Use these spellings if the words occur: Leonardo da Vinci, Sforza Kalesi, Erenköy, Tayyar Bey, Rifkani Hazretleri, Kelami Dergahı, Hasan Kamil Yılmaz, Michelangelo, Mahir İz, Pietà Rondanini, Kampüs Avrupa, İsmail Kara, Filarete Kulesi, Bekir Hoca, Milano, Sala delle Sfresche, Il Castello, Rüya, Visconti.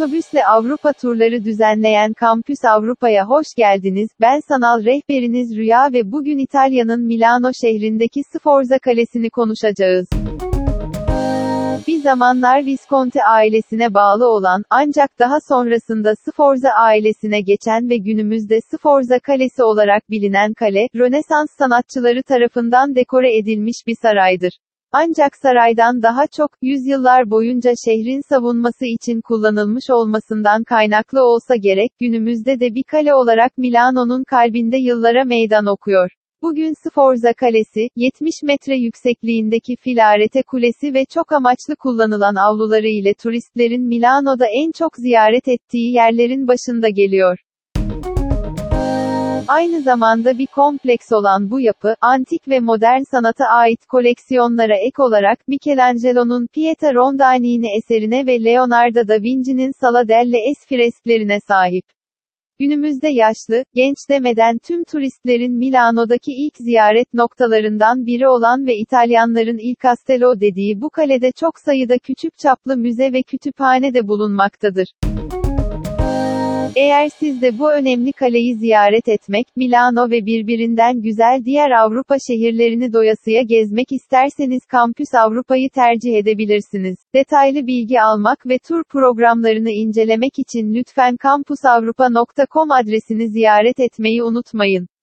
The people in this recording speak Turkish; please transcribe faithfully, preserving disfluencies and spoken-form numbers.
Otobüsle Avrupa turları düzenleyen Kampüs Avrupa'ya hoş geldiniz. Ben sanal rehberiniz Rüya ve bugün İtalya'nın Milano şehrindeki Sforza Kalesi'ni konuşacağız. Bir zamanlar Visconti ailesine bağlı olan, ancak daha sonrasında Sforza ailesine geçen ve günümüzde Sforza Kalesi olarak bilinen kale, Rönesans sanatçıları tarafından dekore edilmiş bir saraydır. Ancak saraydan daha çok, yüzyıllar boyunca şehrin savunması için kullanılmış olmasından kaynaklı olsa gerek, günümüzde de bir kale olarak Milano'nun kalbinde yıllara meydan okuyor. Bugün Sforza Kalesi, yetmiş metre yüksekliğindeki Filarete Kulesi ve çok amaçlı kullanılan avluları ile turistlerin Milano'da en çok ziyaret ettiği yerlerin başında geliyor. Aynı zamanda bir kompleks olan bu yapı, antik ve modern sanata ait koleksiyonlara ek olarak, Michelangelo'nun Pietà Rondanini eserine ve Leonardo da Vinci'nin Sala delle Sfresche sahip. Günümüzde yaşlı, genç demeden tüm turistlerin Milano'daki ilk ziyaret noktalarından biri olan ve İtalyanların Il Castello dediği bu kalede çok sayıda küçük çaplı müze ve kütüphane de bulunmaktadır. Eğer siz de bu önemli kaleyi ziyaret etmek, Milano ve birbirinden güzel diğer Avrupa şehirlerini doyasıya gezmek isterseniz Kampüs Avrupa'yı tercih edebilirsiniz. Detaylı bilgi almak ve tur programlarını incelemek için lütfen kampus avrupa nokta com adresini ziyaret etmeyi unutmayın.